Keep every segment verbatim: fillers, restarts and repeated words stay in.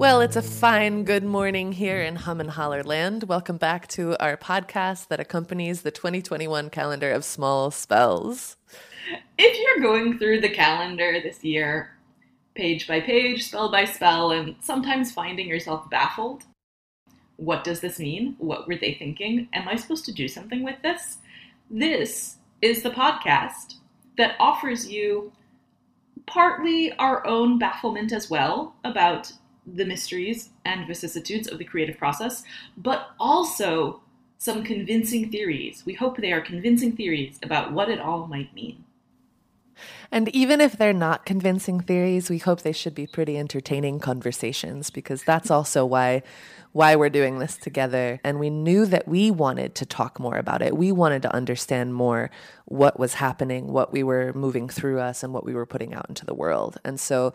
Well, it's a fine good morning here in Hum and Holler land. Welcome back to our podcast that accompanies the twenty twenty-one calendar of small spells. If you're going through the calendar this year, page by page, spell by spell, and sometimes finding yourself baffled, what does this mean? What were they thinking? Am I supposed to do something with this? This is the podcast that offers you partly our own bafflement as well about the mysteries and vicissitudes of the creative process, but also some convincing theories. We hope they are convincing theories about what it all might mean. And even if they're not convincing theories, we hope they should be pretty entertaining conversations, because that's also why why we're doing this together. And we knew that we wanted to talk more about it. We wanted to understand more what was happening, what we were moving through us, and what we were putting out into the world. And so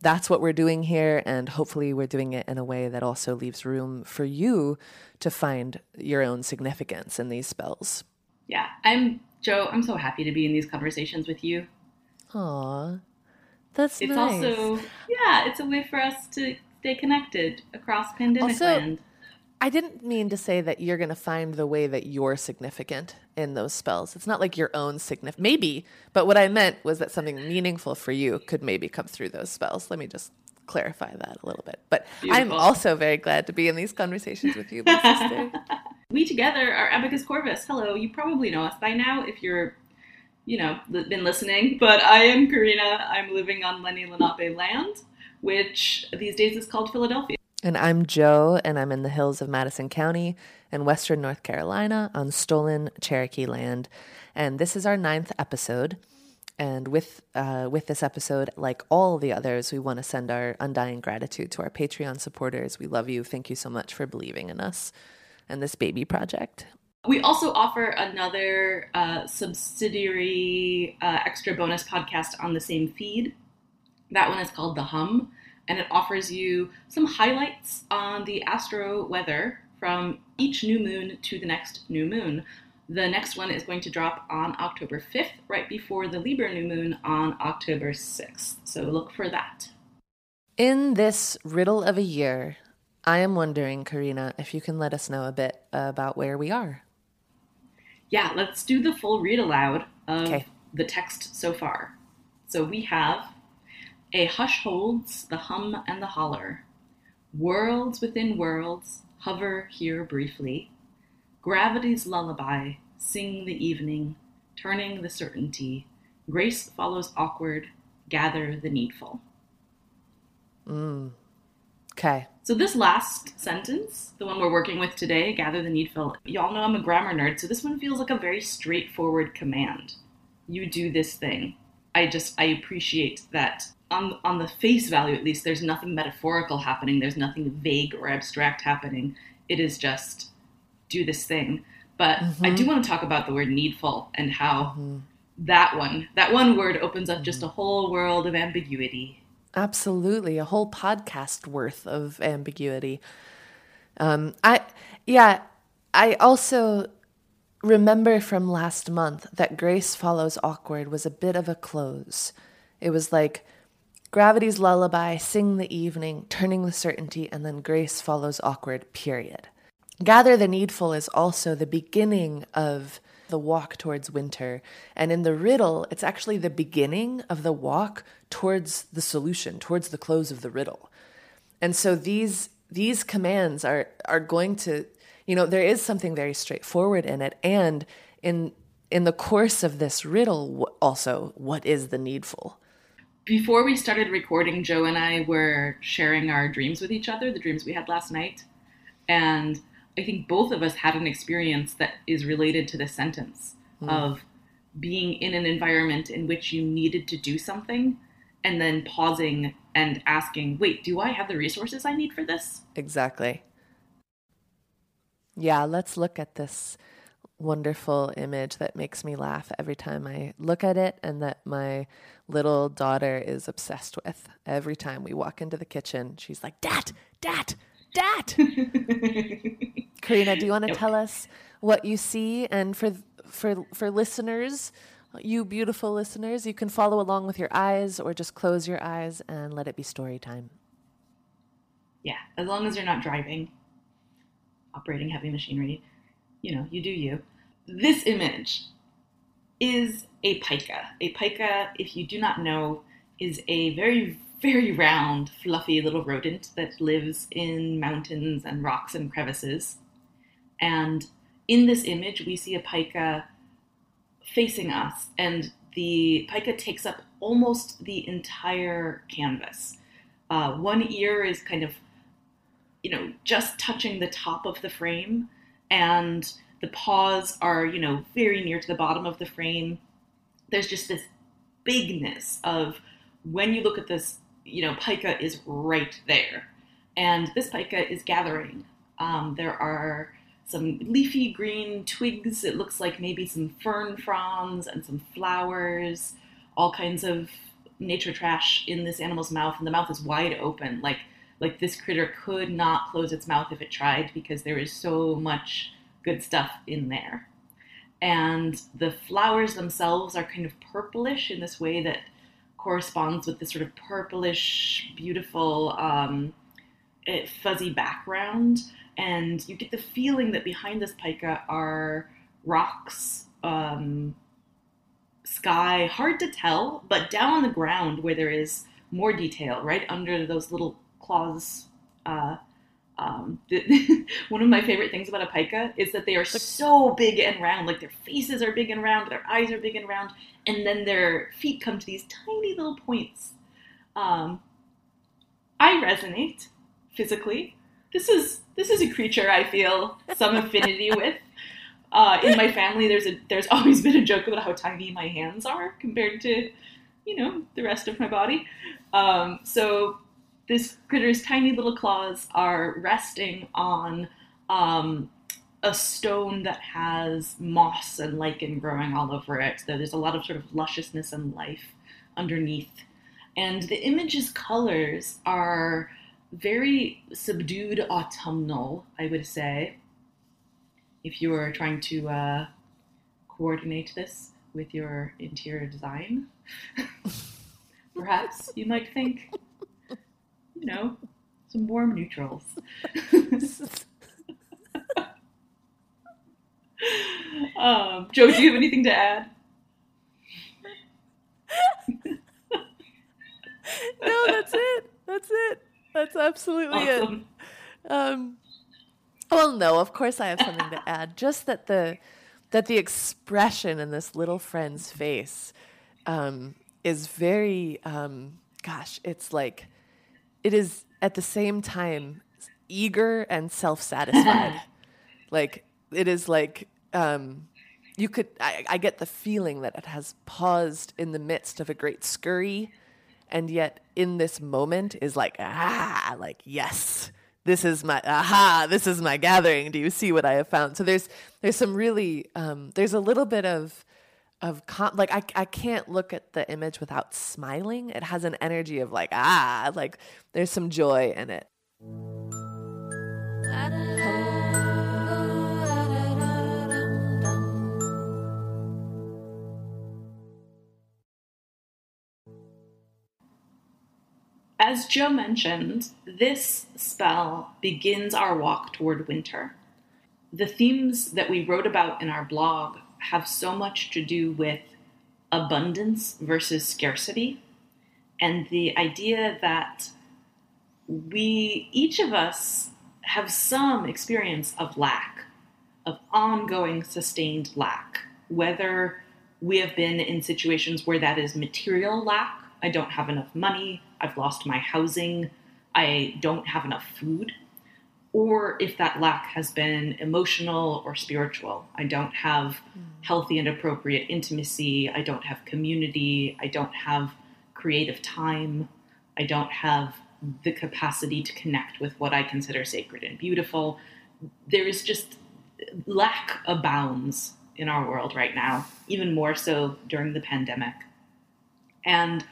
that's what we're doing here, and hopefully we're doing it in a way that also leaves room for you to find your own significance in these spells. Yeah, I'm Joe. I'm so happy to be in these conversations with you. Aw, that's it's nice. It's also, yeah, it's a way for us to stay connected across pandemic also, land. I didn't mean to say that you're going to find the way that you're significant in those spells. It's not like your own significant, maybe, but what I meant was that something meaningful for you could maybe come through those spells. Let me just clarify that a little bit. But beautiful. I'm also very glad to be in these conversations with you, my sister. We together are Abacus Corvus. Hello, you probably know us by now if you're you know, been listening, but I am Karina. I'm living on Lenny Lenape land, which these days is called Philadelphia. And I'm Joe, and I'm in the hills of Madison County in western North Carolina on stolen Cherokee land. And this is our ninth episode. And with uh, with this episode, like all the others, we want to send our undying gratitude to our Patreon supporters. We love you. Thank you so much for believing in us and this baby project. We also offer another uh, subsidiary uh, extra bonus podcast on the same feed. That one is called The Hum, and it offers you some highlights on the astro weather from each new moon to the next new moon. The next one is going to drop on October fifth, right before the Libra new moon on October sixth. So look for that. In this riddle of a year, I am wondering, Karina, if you can let us know a bit about where we are. Yeah, let's do the full read aloud of okay. the text so far. So we have a hush holds the hum and the holler. Worlds within worlds hover here briefly. Gravity's lullaby sing the evening, turning the certainty. Grace follows awkward, gather the needful. Mm. Okay. So this last sentence, the one we're working with today, gather the needful, y'all know I'm a grammar nerd, so this one feels like a very straightforward command. You do this thing. I just, I appreciate that on, on the face value, at least, there's nothing metaphorical happening. There's nothing vague or abstract happening. It is just do this thing. But mm-hmm. I do want to talk about the word needful and how mm-hmm. that one, that one word opens up mm-hmm. just a whole world of ambiguity. Absolutely. A whole podcast worth of ambiguity. Um, I, yeah, I also remember from last month that Grace Follows Awkward was a bit of a close. It was like gravity's lullaby, sing the evening, turning the certainty, and then Grace Follows Awkward, period. Gather the needful is also the beginning of the walk towards winter. And in the riddle, it's actually the beginning of the walk towards the solution, towards the close of the riddle. And so these these commands are are going to, you know, there is something very straightforward in it. And in in the course of this riddle, also, what is the needful? Before we started recording, Joe and I were sharing our dreams with each other, the dreams we had last night. And I think both of us had an experience that is related to this sentence mm. of being in an environment in which you needed to do something and then pausing and asking, wait, do I have the resources I need for this? Exactly. Yeah, let's look at this wonderful image that makes me laugh every time I look at it and that my little daughter is obsessed with. Every time we walk into the kitchen, she's like, Dad, Dad, Dad! Karina, do you want to tell us what you see? And for for for listeners, you beautiful listeners, you can follow along with your eyes or just close your eyes and let it be story time. Yeah, as long as you're not driving, operating heavy machinery, you know, you do you. This image is a pica. A pica, if you do not know, is a very, very round, fluffy little rodent that lives in mountains and rocks and crevices. And in this image, we see a pica facing us, and the pica takes up almost the entire canvas. Uh, one ear is kind of, you know, just touching the top of the frame, and the paws are, you know, very near to the bottom of the frame. There's just this bigness of when you look at this, you know, pica is right there. And this pica is gathering. Um, there are some leafy green twigs. It looks like maybe some fern fronds and some flowers, all kinds of nature trash in this animal's mouth. And the mouth is wide open. Like, like this critter could not close its mouth if it tried, because there is so much good stuff in there. And the flowers themselves are kind of purplish in this way that corresponds with this sort of purplish, beautiful, um, fuzzy background. And you get the feeling that behind this pica are rocks, um, sky, hard to tell, but down on the ground where there is more detail, right under those little claws. Uh, um, one of my favorite things about a pica is that they are so big and round, like their faces are big and round, their eyes are big and round, and then their feet come to these tiny little points. Um, I resonate physically. This is this is a creature I feel some affinity with. Uh, in my family, there's a there's always been a joke about how tiny my hands are compared to, you know, the rest of my body. Um, so this critter's tiny little claws are resting on um, a stone that has moss and lichen growing all over it. So there's a lot of sort of lusciousness and life underneath. And the image's colors are very subdued autumnal, I would say, if you are trying to uh, coordinate this with your interior design. Perhaps you might think, you know, some warm neutrals. um, Joe, do you have anything to add? No, that's it. That's it. That's absolutely awesome. It. Um, well, no, of course I have something to add. Just that the that the expression in this little friend's face um, is very, um, gosh, it's like, it is at the same time eager and self-satisfied. Like, it is like, um, you could, I, I get the feeling that it has paused in the midst of a great scurry, and yet in this moment is like, ah, like, yes, this is my, aha, this is my gathering. Do you see what I have found? So there's there's some really, um, there's a little bit of, of com- like, I, I can't look at the image without smiling. It has an energy of like, ah, like there's some joy in it. As Joe mentioned, this spell begins our walk toward winter. The themes that we wrote about in our blog have so much to do with abundance versus scarcity, and the idea that we, each of us, have some experience of lack, of ongoing sustained lack, whether we have been in situations where that is material lack. I don't have enough money, I've lost my housing, I don't have enough food, or if that lack has been emotional or spiritual. I don't have healthy and appropriate intimacy, I don't have community, I don't have creative time, I don't have the capacity to connect with what I consider sacred and beautiful. There is just, lack abounds in our world right now, even more so during the pandemic. And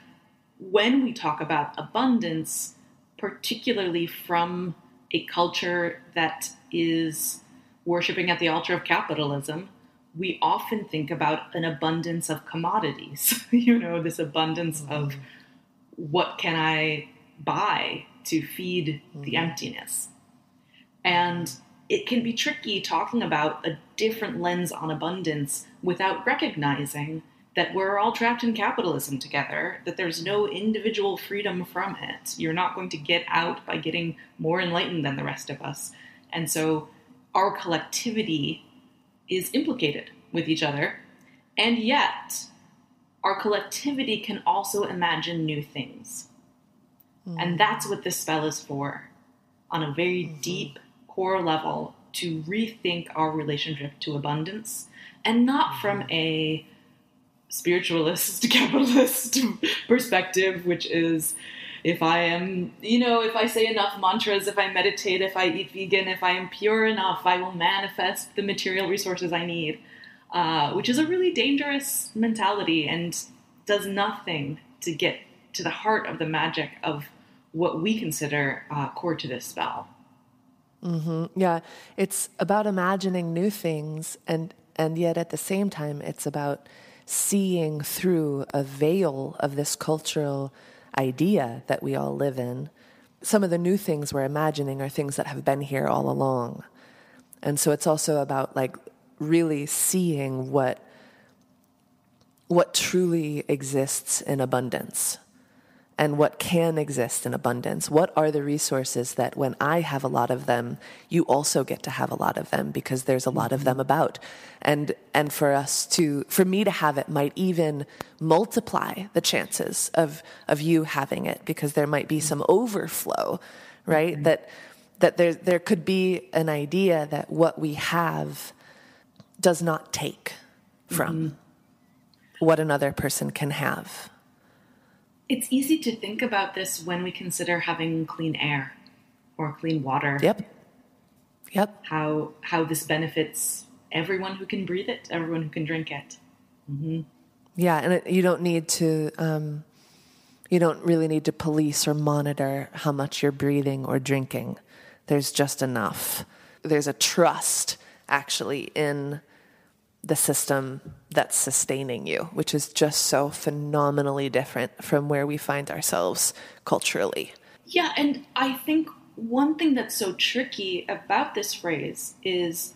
when we talk about abundance, particularly from a culture that is worshiping at the altar of capitalism, we often think about an abundance of commodities, you know, this abundance of what can I buy to feed mm-hmm. the emptiness. And it can be tricky talking about a different lens on abundance without recognizing that we're all trapped in capitalism together, that there's no individual freedom from it. You're not going to get out by getting more enlightened than the rest of us. And so our collectivity is implicated with each other. And yet, our collectivity can also imagine new things. Mm. And that's what this spell is for, on a very mm-hmm. deep core level, to rethink our relationship to abundance, and not mm-hmm. from a spiritualist, capitalist perspective, which is, if I am, you know, if I say enough mantras, if I meditate, if I eat vegan, if I am pure enough, I will manifest the material resources I need, uh, which is a really dangerous mentality and does nothing to get to the heart of the magic of what we consider uh, core to this spell. Mm-hmm. Yeah, it's about imagining new things, and and yet at the same time, it's about seeing through a veil of this cultural idea that we all live in. Some of the new things we're imagining are things that have been here all along. And so it's also about like really seeing what what truly exists in abundance and what can exist in abundance. What are the resources that when I have a lot of them, you also get to have a lot of them, because there's a lot of them about. And and for us to, for me to have it might even multiply the chances of of you having it, because there might be some overflow, right? Mm-hmm. That that there there could be an idea that what we have does not take from mm-hmm. what another person can have. It's easy to think about this when we consider having clean air or clean water. Yep. Yep. How how this benefits everyone who can breathe it, everyone who can drink it. Mm-hmm. Yeah, and it, you don't need to, um, you don't really need to police or monitor how much you're breathing or drinking. There's just enough. There's a trust actually in the system that's sustaining you, which is just so phenomenally different from where we find ourselves culturally. Yeah, and I think one thing that's so tricky about this phrase is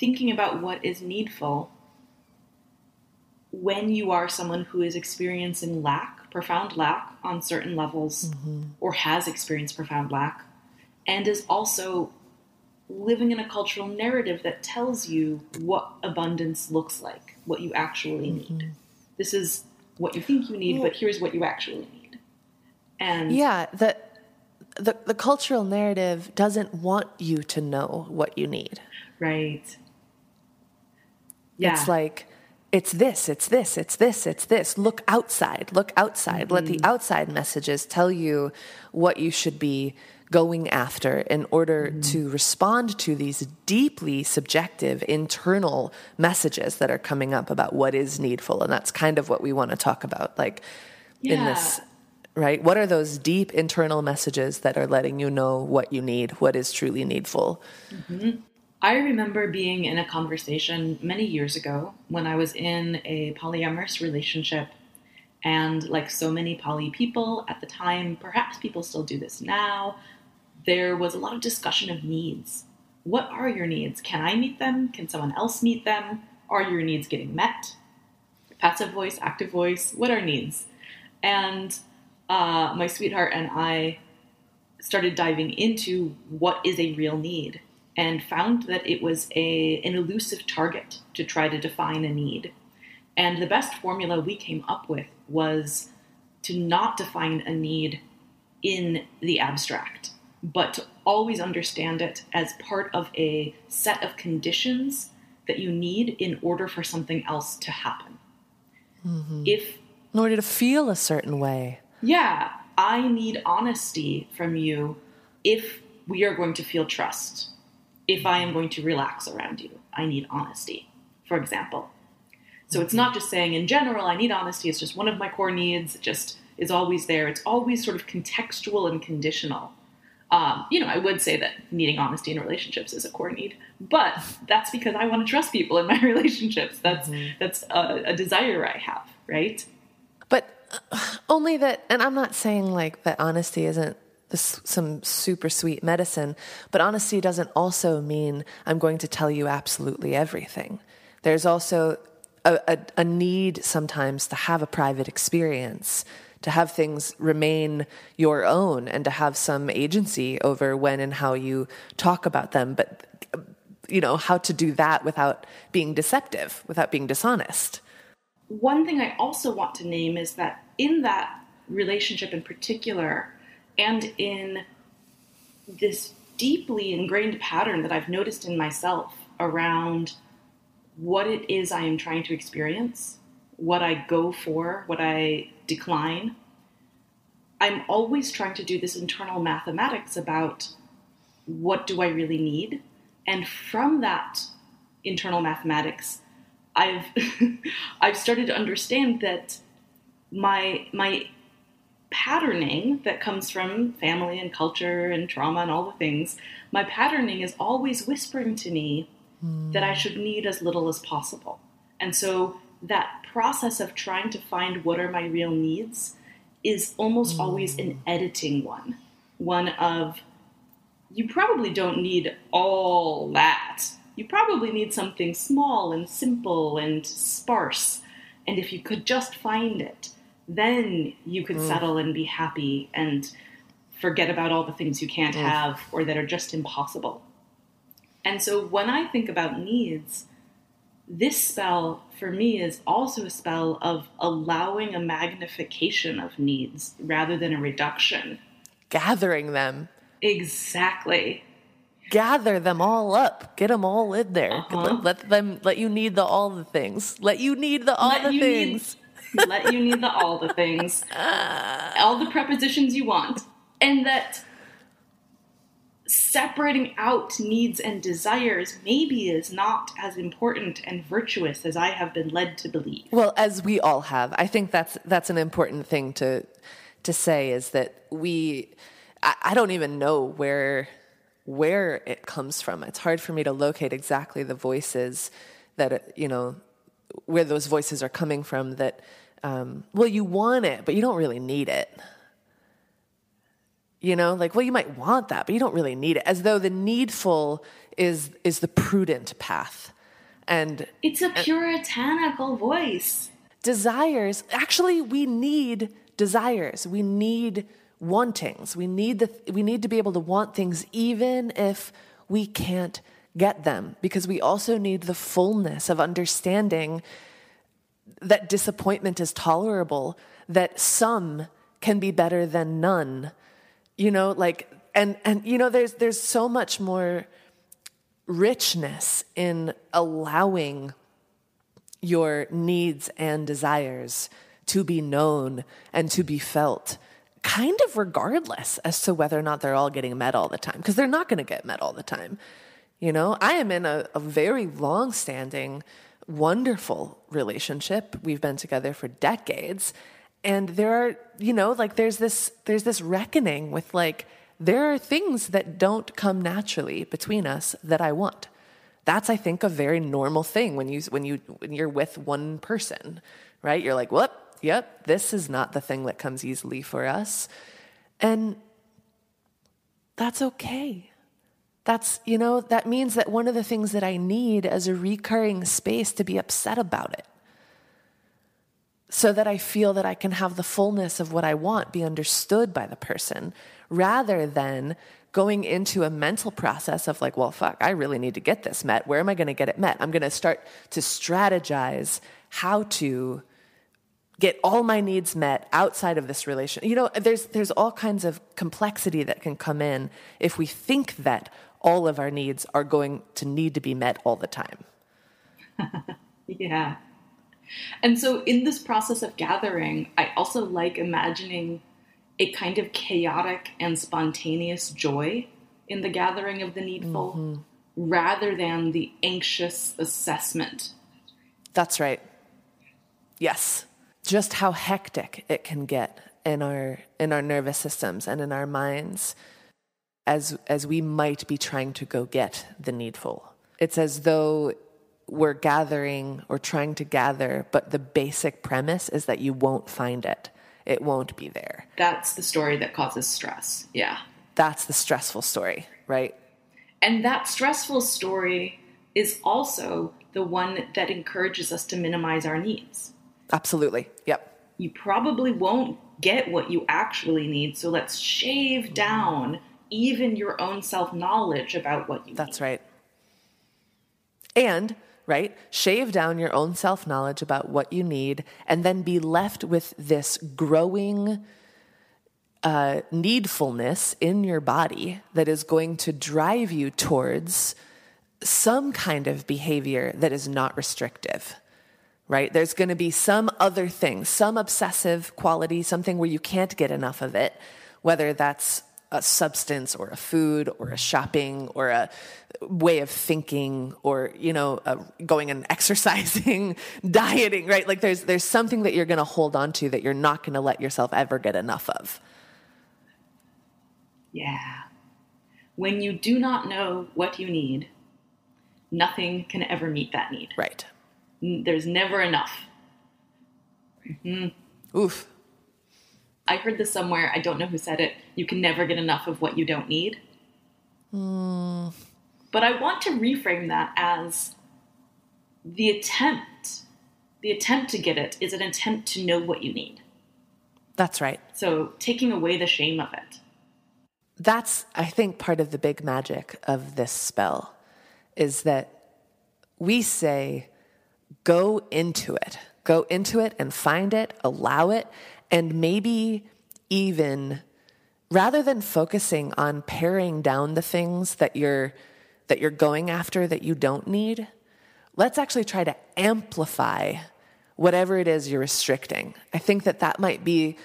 thinking about what is needful when you are someone who is experiencing lack, profound lack on certain levels, mm-hmm. or has experienced profound lack, and is also living in a cultural narrative that tells you what abundance looks like, what you actually need. Mm-hmm. This is what you think you need, yeah. but here's what you actually need. And yeah, the, the the cultural narrative doesn't want you to know what you need. Right. Yeah. It's like, it's this, it's this, it's this, it's this. Look outside, look outside. Mm-hmm. Let the outside messages tell you what you should be going after in order mm-hmm. to respond to these deeply subjective internal messages that are coming up about what is needful. And that's kind of what we want to talk about, like yeah. in this, right? What are those deep internal messages that are letting you know what you need, what is truly needful? Mm-hmm. I remember being in a conversation many years ago when I was in a polyamorous relationship, and like so many poly people at the time, perhaps people still do this now, there was a lot of discussion of needs. What are your needs? Can I meet them? Can someone else meet them? Are your needs getting met? Passive voice, active voice, what are needs? And uh, my sweetheart and I started diving into what is a real need, and found that it was a, an elusive target to try to define a need. And the best formula we came up with was to not define a need in the abstract, but to always understand it as part of a set of conditions that you need in order for something else to happen. Mm-hmm. If, in order to feel a certain way. Yeah, I need honesty from you if we are going to feel trust. If I am going to relax around you, I need honesty, for example. So it's not just saying, in general, I need honesty. It's just one of my core needs. It just is always there. It's always sort of contextual and conditional. Um, you know, I would say that needing honesty in relationships is a core need, but that's because I want to trust people in my relationships. That's mm-hmm. that's a, a desire I have, right? But only that, and I'm not saying like that honesty isn't this, some super sweet medicine, but honesty doesn't also mean I'm going to tell you absolutely everything. There's also a, a, a need sometimes to have a private experience, to have things remain your own, and to have some agency over when and how you talk about them. But, you know, how to do that without being deceptive, without being dishonest. One thing I also want to name is that in that relationship in particular, and in this deeply ingrained pattern that I've noticed in myself around what it is I am trying to experience, what I go for, what I decline, I'm always trying to do this internal mathematics about what do I really need. And from that internal mathematics, I've I've started to understand that my my patterning that comes from family and culture and trauma and all the things, my patterning is always whispering to me mm. that I should need as little as possible. And so that process of trying to find what are my real needs is almost mm. always an editing one. One of, you probably don't need all that. You probably need something small and simple and sparse. And if you could just find it, then you could mm. settle and be happy and forget about all the things you can't mm. have or that are just impossible. And so when I think about needs, this spell for me is also a spell of allowing a magnification of needs rather than a reduction. Gathering them. Exactly. Gather them all up. Get them all in there. Uh-huh. Let, let them, let you need the, all the things. Let you need the, all let the you things. Need- Let you need the all the things, all the prepositions you want. And that separating out needs and desires maybe is not as important and virtuous as I have been led to believe. Well, as we all have. I think that's that's an important thing to to say, is that we I, I don't even know where where it comes from. It's hard for me to locate exactly the voices that, you know, where those voices are coming from that, um, well, you want it, but you don't really need it. You know, like, well, you might want that, but you don't really need it. As though the needful is, is the prudent path. And it's a puritanical and voice. Desires. Actually, we need desires. We need wantings. We need the, we need to be able to want things even if we can't get them, because we also need the fullness of understanding that disappointment is tolerable, that some can be better than none, you know, like, and, and, you know, there's, there's so much more richness in allowing your needs and desires to be known and to be felt, kind of regardless as to whether or not they're all getting met all the time, because they're not going to get met all the time. You know, I am in a, a very long-standing, wonderful relationship. We've been together for decades. And there are, you know, like there's this, there's this reckoning with like, there are things that don't come naturally between us that I want. That's, I think, a very normal thing when you, when you, when you're with one person, right? You're like, whoop, yep, this is not the thing that comes easily for us. And that's okay. That's, you know, that means that one of the things that I need is a recurring space to be upset about it, so that I feel that I can have the fullness of what I want be understood by the person, rather than going into a mental process of like, well, fuck, I really need to get this met. Where am I going to get it met? I'm going to start to strategize how to get all my needs met outside of this relation. You know, there's there's all kinds of complexity that can come in if we think that all of our needs are going to need to be met all the time. Yeah. And so in this process of gathering, I also like imagining a kind of chaotic and spontaneous joy in the gathering of the needful, mm-hmm. rather than the anxious assessment. That's right. Yes. Just how hectic it can get in our in our nervous systems and in our minds as as we might be trying to go get the needful. It's as though we're gathering or trying to gather, but the basic premise is that you won't find it. it won't be there. That's the story that causes stress. Yeah. That's the stressful story, right? And that stressful story is also the one that encourages us to minimize our needs. Absolutely. Yep. You probably won't get what you actually need, so let's shave down even your own self-knowledge about what you need. That's right. And, right, shave down your own self-knowledge about what you need and then be left with this growing uh, needfulness in your body that is going to drive you towards some kind of behavior that is not restrictive. Right? There's going to be some other thing, some obsessive quality, something where you can't get enough of it, whether that's a substance or a food or a shopping or a way of thinking or, you know, uh, going and exercising, dieting, right? Like there's, there's something that you're going to hold on to that you're not going to let yourself ever get enough of. Yeah. When you do not know what you need, nothing can ever meet that need. Right. There's never enough. Mm-hmm. Oof. I heard this somewhere. I don't know who said it. You can never get enough of what you don't need. Mm. But I want to reframe that as the attempt. The attempt to get it is an attempt to know what you need. That's right. So taking away the shame of it. That's, I think, part of the big magic of this spell is that we say, go into it. Go into it and find it, allow it, and maybe even rather than focusing on paring down the things that you're that you're going after that you don't need, let's actually try to amplify whatever it is you're restricting. I think that that might be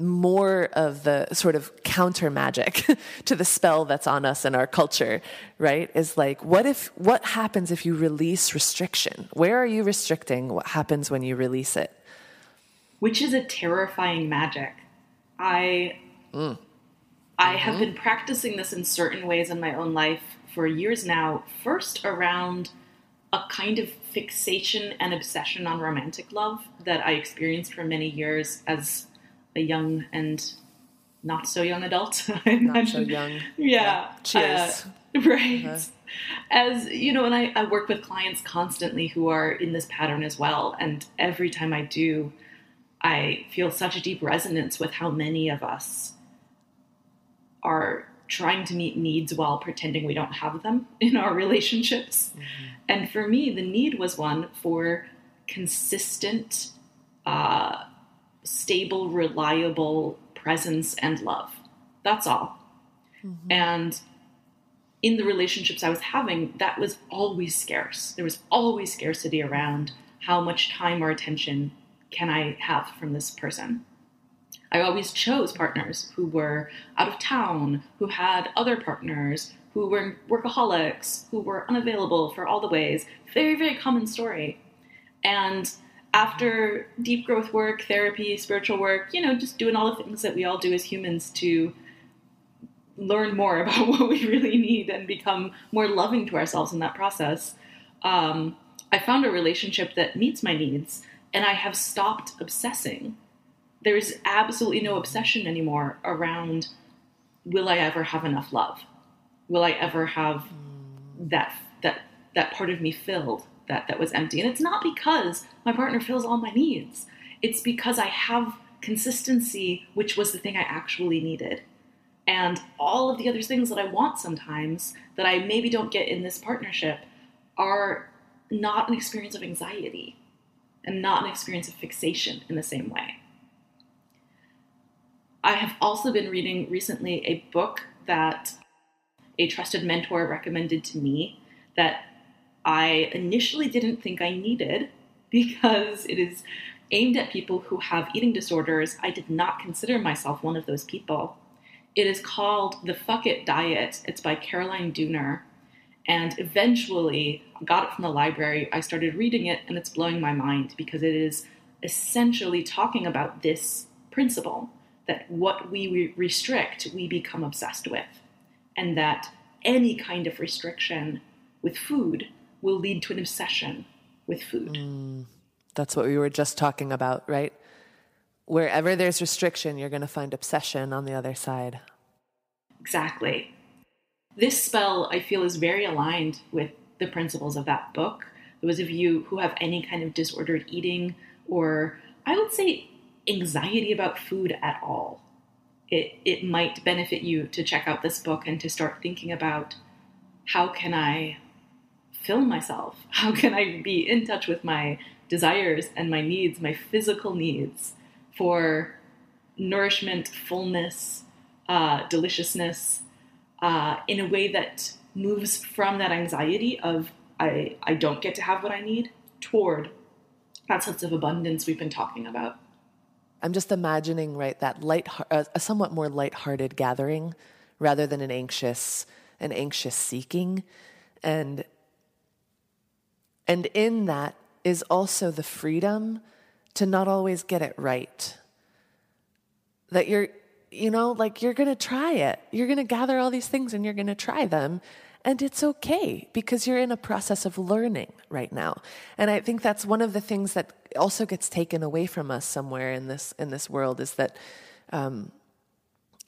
more of the sort of counter magic to the spell that's on us in our culture, right? Is like, what if, what happens if you release restriction? Where are you restricting? What happens when you release it? Which is a terrifying magic. I, mm. I mm-hmm. have been practicing this in certain ways in my own life for years now, first around a kind of fixation and obsession on romantic love that I experienced for many years as a young and not so young adult. I not imagine. so young. Yeah. yeah. Cheers. Uh, right. Uh-huh. As, you know, and I, I work with clients constantly who are in this pattern as well. And every time I do, I feel such a deep resonance with how many of us are trying to meet needs while pretending we don't have them in our relationships. Mm-hmm. And for me, the need was one for consistent, uh, stable, reliable presence and love. That's all. Mm-hmm. And in the relationships I was having, that was always scarce. There was always scarcity around how much time or attention can I have from this person. I always chose partners who were out of town, who had other partners, who were workaholics, who were unavailable for all the ways. Very, very common story. And after deep growth work, therapy, spiritual work, you know, just doing all the things that we all do as humans to learn more about what we really need and become more loving to ourselves in that process, um, I found a relationship that meets my needs, and I have stopped obsessing. There is absolutely no obsession anymore around, will I ever have enough love? Will I ever have that that that part of me filled? That, that was empty. And it's not because my partner fills all my needs. It's because I have consistency, which was the thing I actually needed. And all of the other things that I want sometimes that I maybe don't get in this partnership are not an experience of anxiety and not an experience of fixation in the same way. I have also been reading recently a book that a trusted mentor recommended to me that I initially didn't think I needed because it is aimed at people who have eating disorders. I did not consider myself one of those people. It is called The Fuck It Diet. It's by Caroline Dooner. And eventually, I got it from the library. I started reading it, and it's blowing my mind because it is essentially talking about this principle that what we restrict, we become obsessed with, and that any kind of restriction with food will lead to an obsession with food. Mm, that's what we were just talking about, right? wherever there's restriction, you're going to find obsession on the other side. Exactly. This spell, I feel, is very aligned with the principles of that book. Those of you who have any kind of disordered eating or, I would say, anxiety about food at all, it it might benefit you to check out this book and to start thinking about, how can I fill myself? How can I be in touch with my desires and my needs, my physical needs for nourishment, fullness, uh, deliciousness, uh, in a way that moves from that anxiety of, I, I don't get to have what I need, toward that sense of abundance we've been talking about. I'm just imagining, right, that light, uh, a somewhat more lighthearted gathering rather than an anxious, an anxious seeking. And, and in that is also the freedom to not always get it right. That you're, you know, like you're going to try it. You're going to gather all these things and you're going to try them. And it's okay because you're in a process of learning right now. And I think that's one of the things that also gets taken away from us somewhere in this, in this world, is that, um,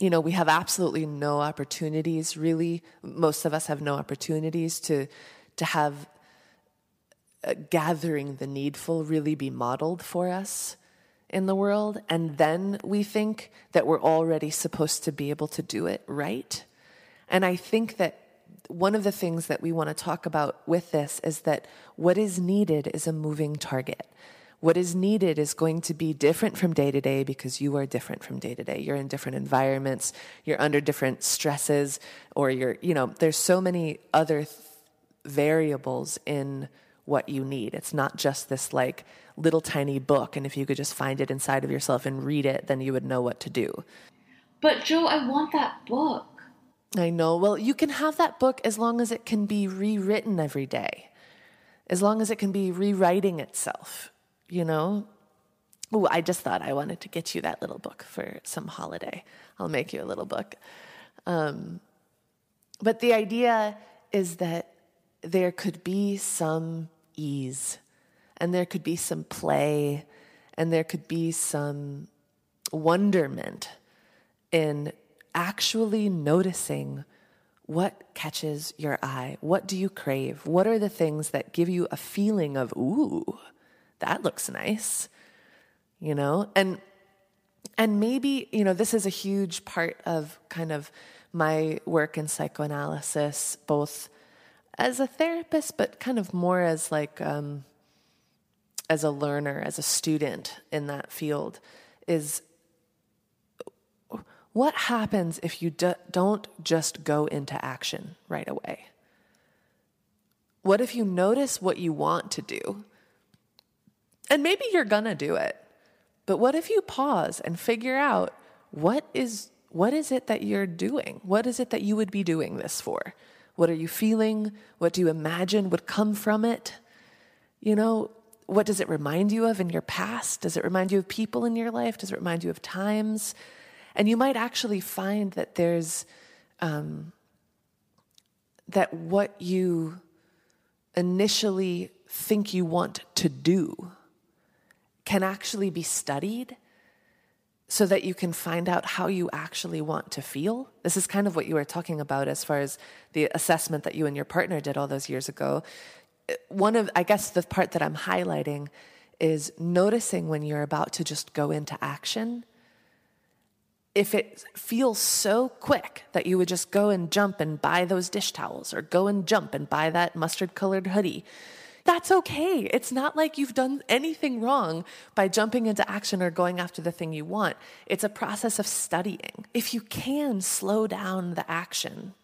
you know, we have absolutely no opportunities, really. Most of us have no opportunities to, to have uh, gathering the needful really be modeled for us in the world. And then we think that we're already supposed to be able to do it right. And I think that one of the things that we want to talk about with this is that what is needed is a moving target. What is needed is going to be different from day to day because you are different from day to day. You're in different environments. You're under different stresses, or you're, you know, there's so many other th- variables in what you need. It's not just this like little tiny book. And if you could just find it inside of yourself and read it, then you would know what to do. But Joe, I want that book. I know. Well, you can have that book as long as it can be rewritten every day, as long as it can be rewriting itself, you know? Oh, I just thought I wanted to get you that little book for some holiday. I'll make you a little book. Um, but the idea is that there could be some ease, and there could be some play, and there could be some wonderment in actually noticing what catches your eye. What do you crave? What are the things that give you a feeling of, ooh, that looks nice, you know? And, and maybe, you know, this is a huge part of kind of my work in psychoanalysis, both as a therapist, but kind of more as like, um, as a learner, as a student in that field, is what happens if you do, don't just go into action right away? What if you notice what you want to do? And maybe you're gonna do it, but what if you pause and figure out what is what is it that you're doing? What is it that you would be doing this for? What are you feeling? What do you imagine would come from it? You know, what does it remind you of in your past? Does it remind you of people in your life? Does it remind you of times? And you might actually find that there's, um, that what you initially think you want to do can actually be studied so that you can find out how you actually want to feel. This is kind of what you were talking about as far as the assessment that you and your partner did all those years ago. One of, I guess the part that I'm highlighting is noticing when you're about to just go into action. If it feels so quick that you would just go and jump and buy those dish towels, or go and jump and buy that mustard-colored hoodie, that's okay. It's not like you've done anything wrong by jumping into action or going after the thing you want. It's a process of studying. If you can slow down the action,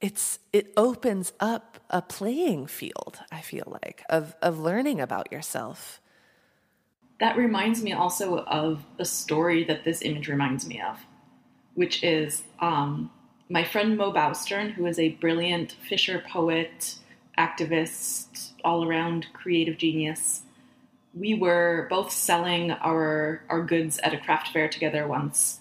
it's it opens up a playing field, I feel like, of, of learning about yourself. That reminds me also of a story that this image reminds me of, which is um, my friend Mo Bowstern, who is a brilliant Fisher poet, activist, all-around creative genius. We were both selling our, our goods at a craft fair together once,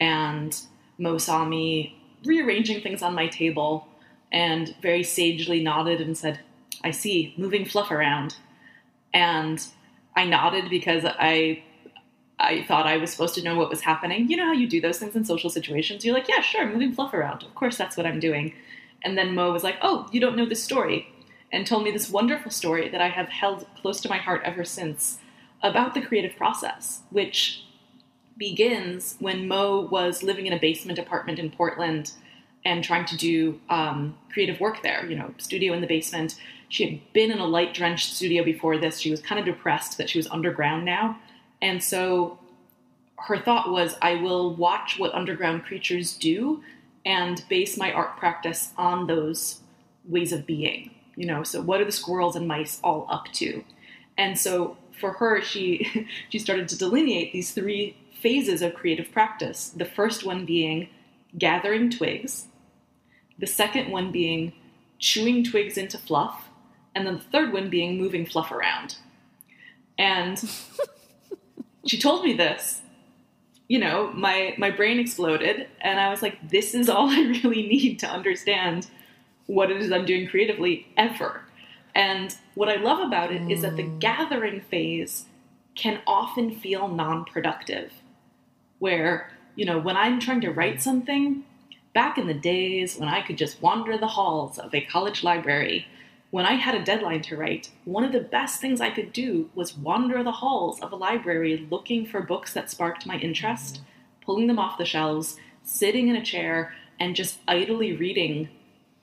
and Mo saw me rearranging things on my table and very sagely nodded and said, "I see, moving fluff around." And I nodded because I I thought I was supposed to know what was happening. You know how you do those things in social situations? You're like, yeah, sure, moving fluff around. Of course, that's what I'm doing. And then Mo was like, oh, you don't know this story, and told me this wonderful story that I have held close to my heart ever since about the creative process, which begins when Mo was living in a basement apartment in Portland and trying to do um, creative work there, you know, studio in the basement. She had been in a light-drenched studio before this. She was kind of depressed that she was underground now. And so her thought was, I will watch what underground creatures do and base my art practice on those ways of being. You know, so what are the squirrels and mice all up to? And so for her, she she started to delineate these three phases of creative practice. The first one being gathering twigs, the second one being chewing twigs into fluff, and then the third one being moving fluff around. And she told me this, you know, my, my brain exploded, and I was like, this is all I really need to understand what it is I'm doing creatively ever. And what I love about it mm. is that the gathering phase can often feel non-productive, where, you know, when I'm trying to write something, back in the days when I could just wander the halls of a college library, when I had a deadline to write, one of the best things I could do was wander the halls of a library looking for books that sparked my interest, pulling them off the shelves, sitting in a chair, and just idly reading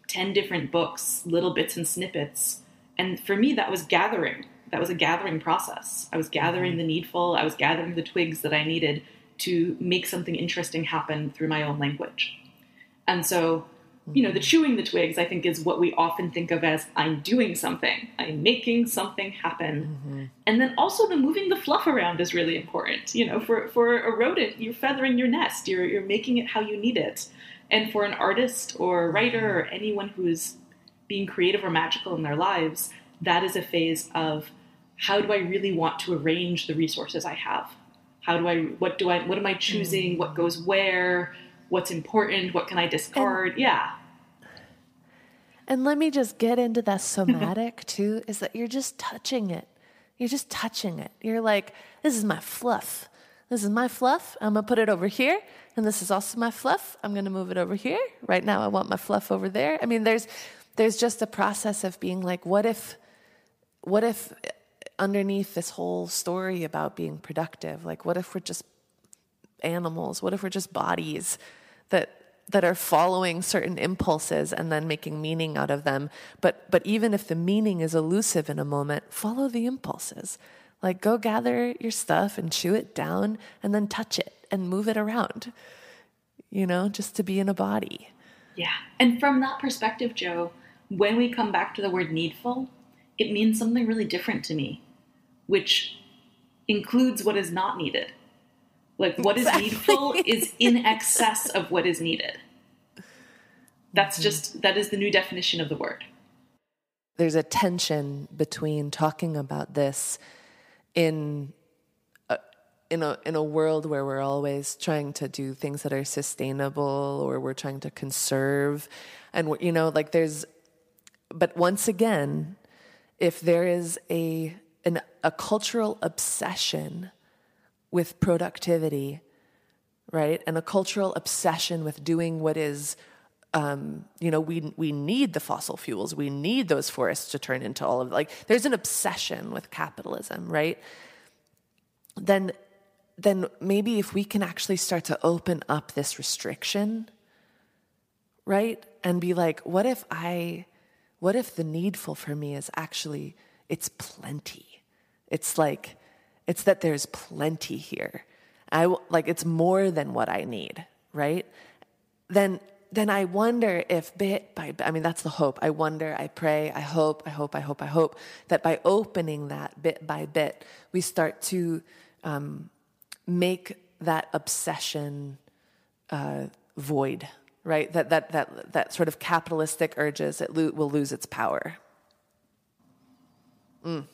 ten different books, little bits and snippets. And for me, that was gathering. That was a gathering process. I was gathering the needful. I was gathering the twigs that I needed to make something interesting happen through my own language. And so, you know, the chewing the twigs, I think, is what we often think of as I'm doing something. I'm making something happen. Mm-hmm. And then also the moving the fluff around is really important. You know, for, for a rodent, you're feathering your nest. You're, you're making it how you need it. And for an artist or a writer or anyone who's being creative or magical in their lives, that is a phase of how do I really want to arrange the resources I have? How do I, what do I, what am I choosing? Mm. What goes where? What's important? What can I discard? And, yeah. And let me just get into that somatic too, is that you're just touching it. You're just touching it. You're like, this is my fluff. This is my fluff. I'm going to put it over here. And this is also my fluff. I'm going to move it over here. Right now, I want my fluff over there. I mean, there's, there's just a process of being like, what if, what if underneath this whole story about being productive, like what if we're just animals? What if we're just bodies that, that are following certain impulses and then making meaning out of them? But, but even if the meaning is elusive in a moment, follow the impulses. Like, go gather your stuff and chew it down and then touch it and move it around, you know, just to be in a body. Yeah. And from that perspective, Joe, when we come back to the word needful, it means something really different to me, which includes what is not needed. Like, what is needful is in excess of what is needed. That's mm-hmm. just, that is the new definition of the word. There's a tension between talking about this in a, in a in a world where we're always trying to do things that are sustainable, or we're trying to conserve, and you know, like there's, but once again, if there is a an a cultural obsession with productivity, right, and a cultural obsession with doing what is Um, you know, we we need the fossil fuels. We need those forests to turn into all of, like, there's an obsession with capitalism, right? Then, then maybe if we can actually start to open up this restriction, right? And be like, what if I, what if the needful for me is actually, it's plenty. It's like, it's that there's plenty here. I, like, it's more than what I need, right? Then, then I wonder if bit by bit, I mean, that's the hope. I wonder, I pray, I hope, I hope, I hope, I hope that by opening that bit by bit, we start to um, make that obsession uh, void, right? That, that, that, that sort of capitalistic urges, it lo- will lose its power. Mm.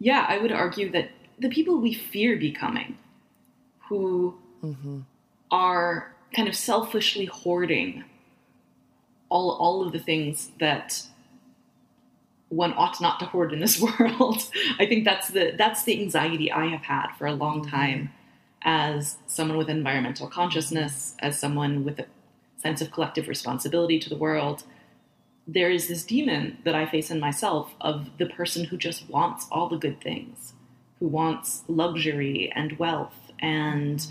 Yeah, I would argue that the people we fear becoming, who mm-hmm. are kind of selfishly hoarding all all of the things that one ought not to hoard in this world. I think that's the that's the anxiety I have had for a long time, as someone with environmental consciousness, as someone with a sense of collective responsibility to the world, there is this demon that I face in myself of the person who just wants all the good things, who wants luxury and wealth and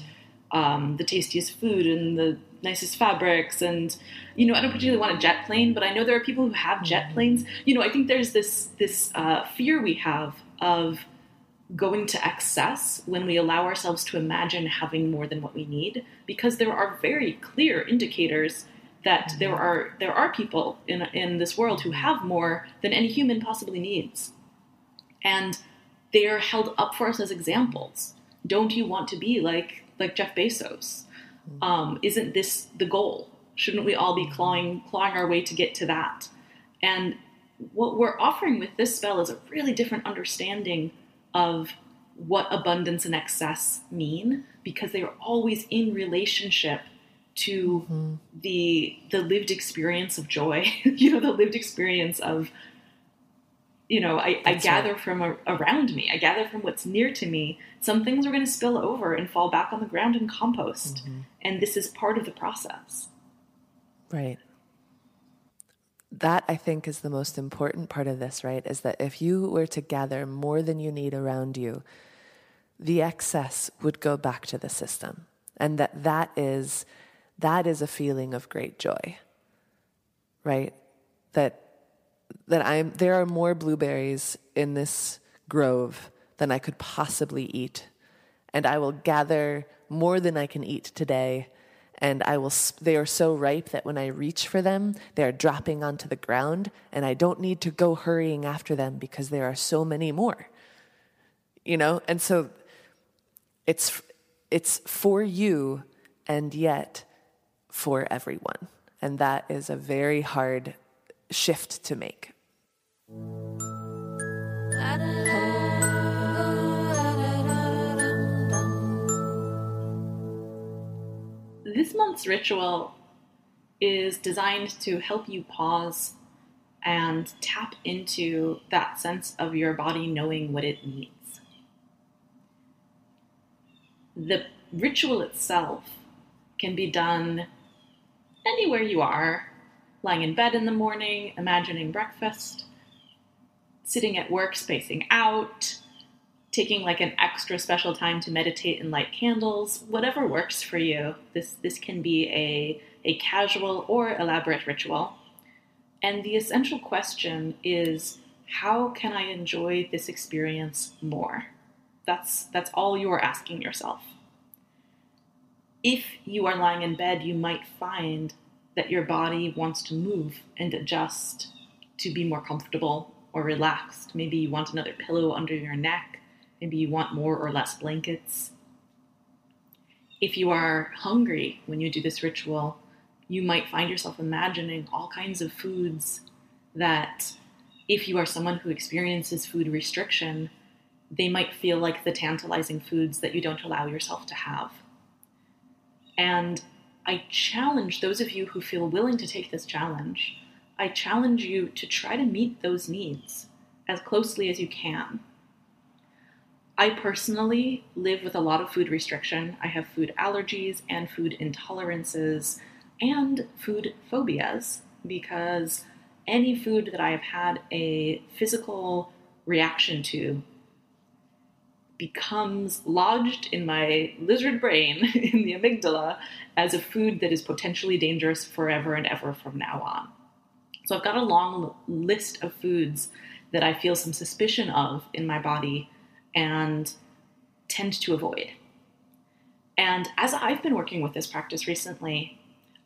um, the tastiest food and the nicest fabrics. And, you know, I don't particularly want a jet plane, but I know there are people who have jet planes. You know, I think there's this, this uh, fear we have of going to excess when we allow ourselves to imagine having more than what we need, because there are very clear indicators that mm-hmm. there are there are people in in this world who have more than any human possibly needs, and they are held up for us as examples. Don't you want to be like like Jeff Bezos? Mm-hmm. Um, isn't this the goal? Shouldn't we all be clawing clawing our way to get to that? And what we're offering with this spell is a really different understanding of what abundance and excess mean, because they are always in relationship to mm-hmm. the the lived experience of joy, you know, the lived experience of, you know, I, I gather right. from a, around me, I gather from what's near to me. Some things are going to spill over and fall back on the ground and compost. Mm-hmm. And this is part of the process. Right. That, I think, is the most important part of this, right? Is that if you were to gather more than you need around you, the excess would go back to the system. And that that is, that is a feeling of great joy, right? That that I'm there are more blueberries in this grove than I could possibly eat, and I will gather more than I can eat today. And I will, they are so ripe that when I reach for them, they are dropping onto the ground, and I don't need to go hurrying after them because there are so many more, you know? And so it's, it's for you and yet for everyone. And that is a very hard shift to make. This month's ritual is designed to help you pause and tap into that sense of your body knowing what it needs. The ritual itself can be done anywhere you are, lying in bed in the morning, imagining breakfast, sitting at work, spacing out, taking like an extra special time to meditate and light candles, whatever works for you. This this can be a, a casual or elaborate ritual. And the essential question is, how can I enjoy this experience more? That's, that's all you're asking yourself. If you are lying in bed, you might find that your body wants to move and adjust to be more comfortable or relaxed. Maybe you want another pillow under your neck. Maybe you want more or less blankets. If you are hungry when you do this ritual, you might find yourself imagining all kinds of foods that, if you are someone who experiences food restriction, they might feel like the tantalizing foods that you don't allow yourself to have. And I challenge those of you who feel willing to take this challenge, I challenge you to try to meet those needs as closely as you can. I personally live with a lot of food restriction. I have food allergies and food intolerances and food phobias, because any food that I have had a physical reaction to becomes lodged in my lizard brain, in the amygdala, as a food that is potentially dangerous forever and ever from now on. So I've got a long list of foods that I feel some suspicion of in my body and tend to avoid. And as I've been working with this practice recently,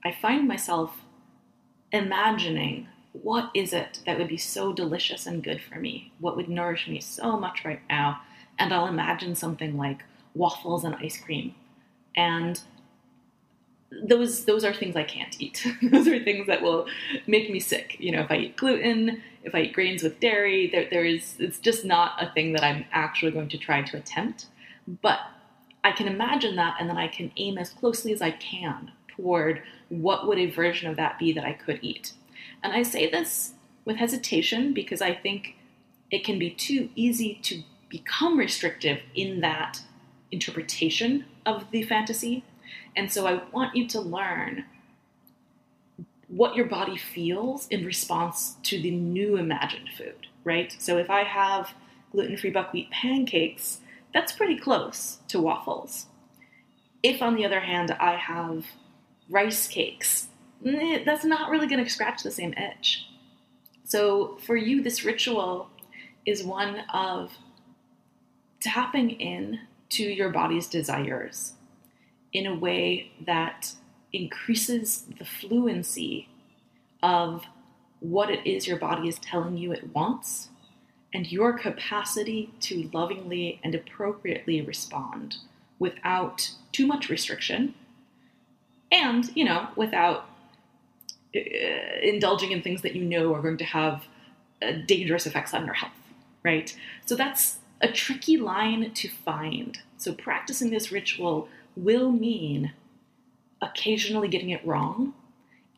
I find myself imagining, what is it that would be so delicious and good for me? What would nourish me so much right now? And I'll imagine something like waffles and ice cream. And those those are things I can't eat. Those are things that will make me sick. You know, if I eat gluten, if I eat grains with dairy, there there is it's just not a thing that I'm actually going to try to attempt. But I can imagine that, and then I can aim as closely as I can toward what would a version of that be that I could eat. And I say this with hesitation because I think it can be too easy to become restrictive in that interpretation of the fantasy. And so I want you to learn what your body feels in response to the new imagined food, right? So if I have gluten-free buckwheat pancakes, that's pretty close to waffles. If, on the other hand, I have rice cakes, that's not really going to scratch the same itch. So for you, this ritual is one of tapping in to your body's desires in a way that increases the fluency of what it is your body is telling you it wants and your capacity to lovingly and appropriately respond without too much restriction and, you know, without uh, indulging in things that you know are going to have uh, dangerous effects on your health, right? So that's a tricky line to find. So practicing this ritual will mean occasionally getting it wrong,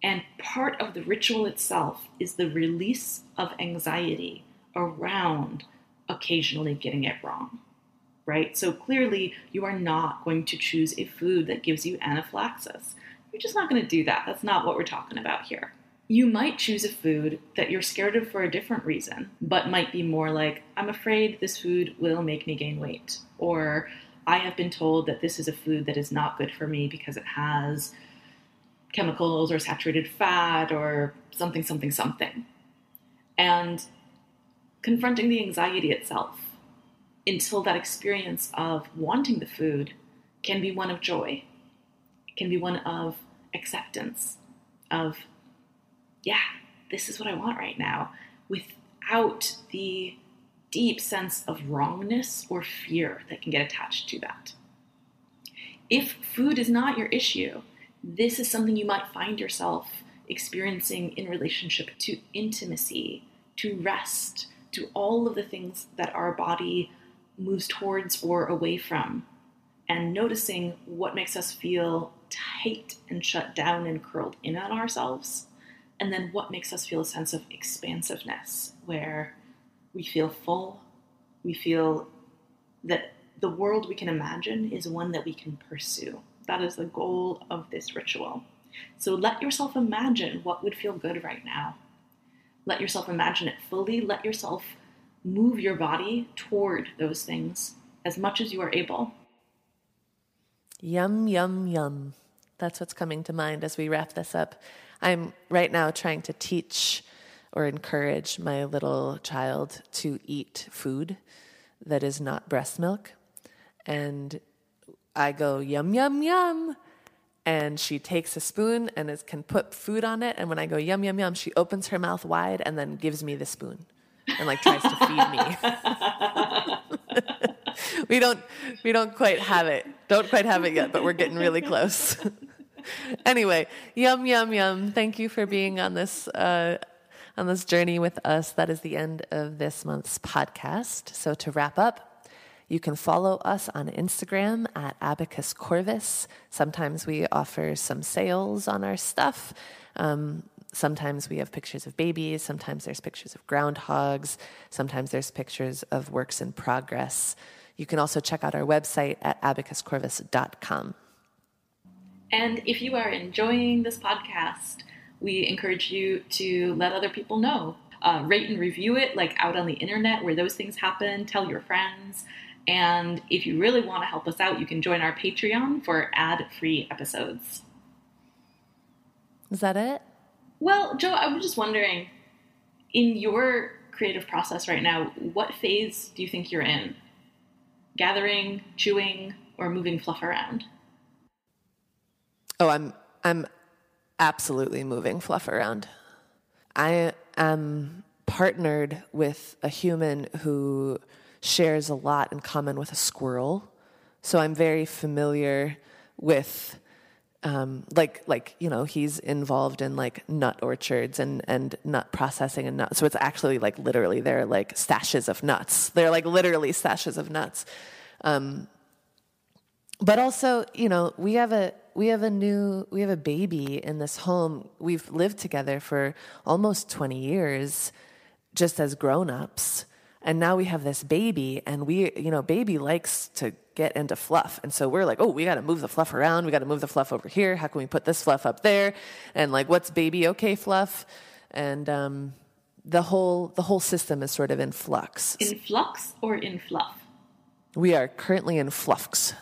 and part of the ritual itself is the release of anxiety around occasionally getting it wrong, right? So clearly you are not going to choose a food that gives you anaphylaxis. You're just not going to do that. That's not what we're talking about here. You might choose a food that you're scared of for a different reason, but might be more like, I'm afraid this food will make me gain weight, or I have been told that this is a food that is not good for me because it has chemicals or saturated fat or something, something, something. And confronting the anxiety itself until that experience of wanting the food can be one of joy. It can be one of acceptance, of, yeah, this is what I want right now, without the deep sense of wrongness or fear that can get attached to that. If food is not your issue, this is something you might find yourself experiencing in relationship to intimacy, to rest, to all of the things that our body moves towards or away from, and noticing what makes us feel tight and shut down and curled in on ourselves, and then what makes us feel a sense of expansiveness, where we feel full. We feel that the world we can imagine is one that we can pursue. That is the goal of this ritual. So let yourself imagine what would feel good right now. Let yourself imagine it fully. Let yourself move your body toward those things as much as you are able. Yum, yum, yum. That's what's coming to mind as we wrap this up. I'm right now trying to teach or encourage my little child to eat food that is not breast milk. And I go, yum, yum, yum. And she takes a spoon and is, can put food on it. And when I go, yum, yum, yum, she opens her mouth wide and then gives me the spoon and like tries to feed me. We don't, we don't quite have it. Don't quite have it yet, but we're getting really close. Anyway, yum, yum, yum. Thank you for being on this uh on this journey with us. That is the end of this month's podcast. So to wrap up, you can follow us on Instagram at Abacus Corvus. Sometimes we offer some sales on our stuff. Um, sometimes we have pictures of babies. Sometimes there's pictures of groundhogs. Sometimes there's pictures of works in progress. You can also check out our website at abacus corvus dot com. And if you are enjoying this podcast, we encourage you to let other people know. Uh, rate and review it, like out on the internet where those things happen. Tell your friends. And if you really want to help us out, you can join our Patreon for ad-free episodes. Is that it? Well, Jo, I was just wondering, in your creative process right now, what phase do you think you're in? Gathering, chewing, or moving fluff around? Oh, I'm... I'm absolutely moving fluff around. I am partnered with a human who shares a lot in common with a squirrel. So I'm very familiar with, um, like, like, you know, he's involved in like nut orchards and, and nut processing and nuts. So it's actually like literally they're like stashes of nuts. They're like literally stashes of nuts. Um, But also, you know, we have a we have a new we have a baby in this home. We've lived together for almost twenty years, just as grown-ups. And now we have this baby, and we, you know, baby likes to get into fluff. And so we're like, oh, we got to move the fluff around. We got to move the fluff over here. How can we put this fluff up there? And like, what's baby okay fluff? And um, the whole the whole system is sort of in flux. In flux or in fluff? We are currently in flux.